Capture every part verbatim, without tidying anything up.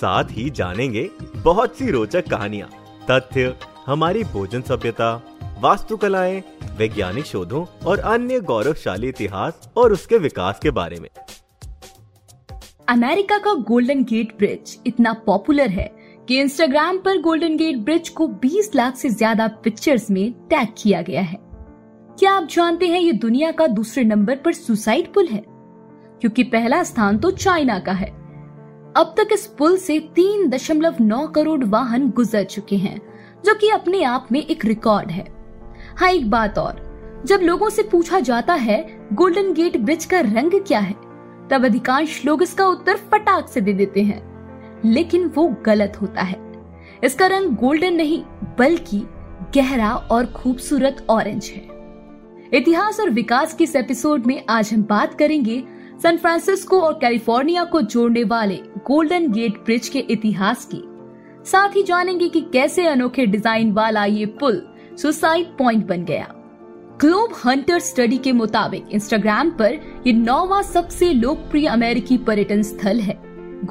साथ ही जानेंगे बहुत सी रोचक कहानियां, तथ्य, हमारी भोजन सभ्यता, वास्तुकलाएं, वैज्ञानिक शोधों और अन्य गौरवशाली इतिहास और उसके विकास के बारे में। अमेरिका का गोल्डन गेट ब्रिज इतना पॉपुलर है कि इंस्टाग्राम पर गोल्डन गेट ब्रिज को बीस लाख से ज्यादा पिक्चर्स में टैग किया गया है। क्या आप जानते हैं ये दुनिया का दूसरे नंबर पर सुसाइड पुल है, क्योंकि पहला स्थान तो चाइना का है। अब तक इस पुल से तीन दशमलव नौ करोड़ वाहन गुजर चुके हैं, जो कि अपने आप में एक रिकॉर्ड है। हाँ, एक बात और, जब लोगों से पूछा जाता है गोल्डन गेट ब्रिज का रंग क्या है, तब अधिकांश लोग इसका उत्तर फटाक से दे देते हैं, लेकिन वो गलत होता है। इसका रंग गोल्डन नहीं बल्कि गहरा और खूबसूरत ऑरेंज है। इतिहास और विकास के इस एपिसोड में आज हम बात करेंगे सैन फ्रांसिस्को और कैलिफोर्निया को जोड़ने वाले गोल्डन गेट ब्रिज के इतिहास की। साथ ही जानेंगे कि कैसे अनोखे डिजाइन वाला ये पुल सुसाइड पॉइंट बन गया। ग्लोब हंटर स्टडी के मुताबिक इंस्टाग्राम पर ये नौवां सबसे लोकप्रिय अमेरिकी पर्यटन स्थल है।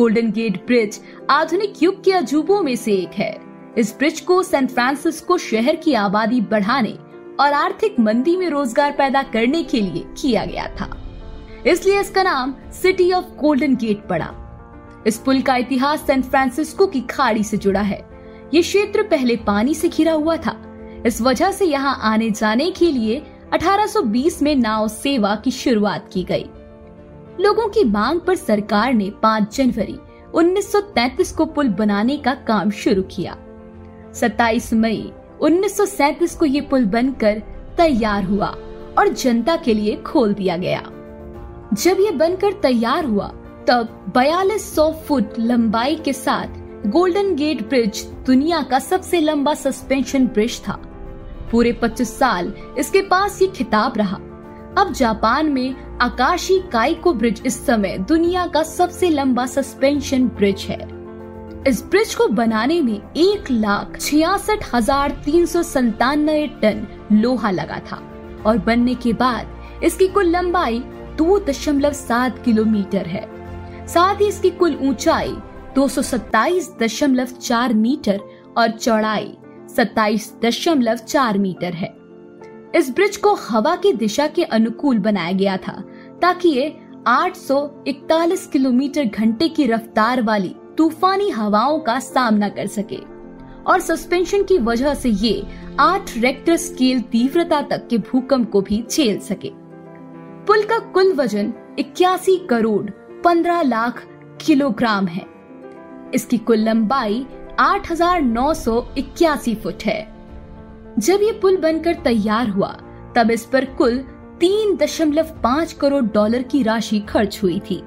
गोल्डन गेट ब्रिज आधुनिक युग के अजूबों में से एक है। इस ब्रिज को सैन फ्रांसिस्को शहर की आबादी बढ़ाने और आर्थिक मंदी में रोजगार पैदा करने के लिए किया गया था, इसलिए इसका नाम सिटी ऑफ गोल्डन गेट पड़ा। इस पुल का इतिहास सैन फ्रांसिस्को की खाड़ी से जुड़ा है। ये क्षेत्र पहले पानी से घिरा हुआ था। इस वजह से यहाँ आने जाने के लिए अठारह सौ बीस में नाव सेवा की शुरुआत की गई। लोगों की मांग पर सरकार ने पाँच जनवरी उन्नीस सौ तैंतीस को पुल बनाने का काम शुरू किया। सत्ताईस मई उन्नीस सौ सैंतीस को ये पुल बनकर तैयार हुआ और जनता के लिए खोल दिया गया। जब ये बनकर तैयार हुआ तब बयालीस सौ फुट लंबाई के साथ गोल्डन गेट ब्रिज दुनिया का सबसे लंबा सस्पेंशन ब्रिज था। पूरे पच्चीस साल इसके पास ये खिताब रहा। अब जापान में आकाशी काइको ब्रिज इस समय दुनिया का सबसे लंबा सस्पेंशन ब्रिज है। इस ब्रिज को बनाने में एक लाख छियासठ हजार तीन सौ संतानवे टन लोहा लगा था और बनने के बाद इसकी कुल लंबाई दो दशमलव सात किलोमीटर है। साथ ही इसकी कुल ऊंचाई दो सौ सत्ताईस दशमलव चार मीटर और चौड़ाई सत्ताईस दशमलव चार मीटर है। इस ब्रिज को हवा की दिशा के अनुकूल बनाया गया था ताकि ये आठ सौ इकतालीस किलोमीटर घंटे की रफ्तार वाली तूफानी हवाओं का सामना कर सके, और सस्पेंशन की वजह से ये आठ रेक्टर स्केल तीव्रता तक के भूकंप को भी झेल सके। पुल का कुल वजन इक्यासी करोड़ पंद्रह लाख किलोग्राम है। इसकी कुल लंबाई आठ हजार नौ सौ इक्यासी फुट है। जब ये पुल बनकर तैयार हुआ तब इस पर कुल तीन दशमलव पाँच करोड़ डॉलर की राशि खर्च हुई थी।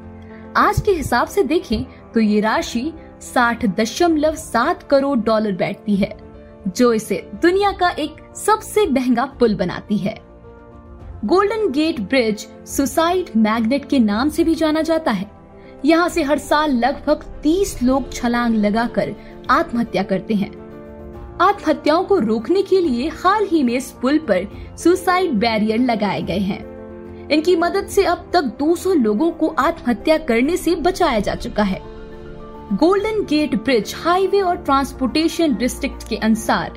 आज के हिसाब से देखें तो ये राशि साठ दशमलव सात करोड़ डॉलर बैठती है, जो इसे दुनिया का एक सबसे महंगा पुल बनाती है। Golden Gate Bridge suicide magnet के नाम से भी जाना जाता है। यहाँ से हर साल लगभग तीस लोग छलांग लगाकर आत्महत्या करते हैं। आत्महत्याओं को रोकने के लिए हाल ही में इस पुल पर सुसाइड बैरियर लगाए गए हैं। इनकी मदद से अब तक दो सौ लोगों को आत्महत्या करने से बचाया जा चुका है। गोल्डन गेट ब्रिज हाईवे और ट्रांसपोर्टेशन डिस्ट्रिक्ट के अनुसार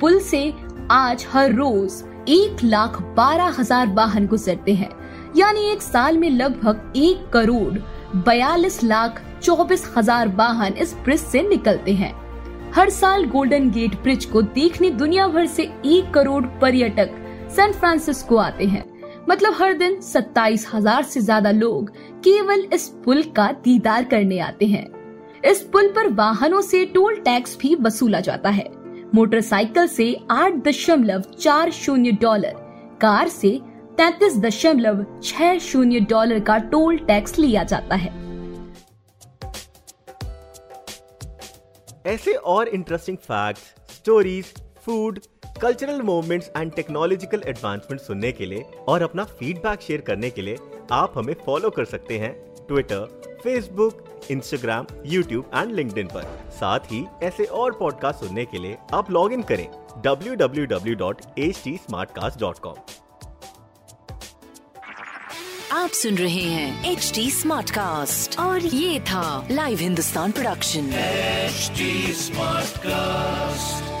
पुल से आज हर रोज एक लाख बारह हजार वाहन गुजरते हैं, यानी एक साल में लगभग एक करोड़ बयालीस लाख चौबीस हजार वाहन इस ब्रिज से निकलते हैं। हर साल गोल्डन गेट ब्रिज को देखने दुनिया भर से एक करोड़ पर्यटक सैन फ्रांसिस्को आते हैं। मतलब हर दिन सत्ताईस हजार से ज्यादा लोग केवल इस पुल का दीदार करने आते हैं। इस पुल पर वाहनों से टोल टैक्स भी वसूला जाता है। मोटरसाइकिल से आठ दशमलव चार शून्य डॉलर, कार से तैंतीस दशमलव छह शून्य डॉलर का टोल टैक्स लिया जाता है। ऐसे और interesting facts, stories, food, cultural movements and technological advancement सुनने के लिए और अपना फीडबैक शेयर करने के लिए आप हमें फॉलो कर सकते हैं Twitter, Facebook, Instagram, YouTube and LinkedIn पर। साथ ही ऐसे और पॉडकास्ट सुनने के लिए आप लॉग इन करें W W W dot H T smart cast dot com. आप सुन रहे हैं एच टी स्मार्ट कास्ट और ये था live Hindustan production H T smart cast.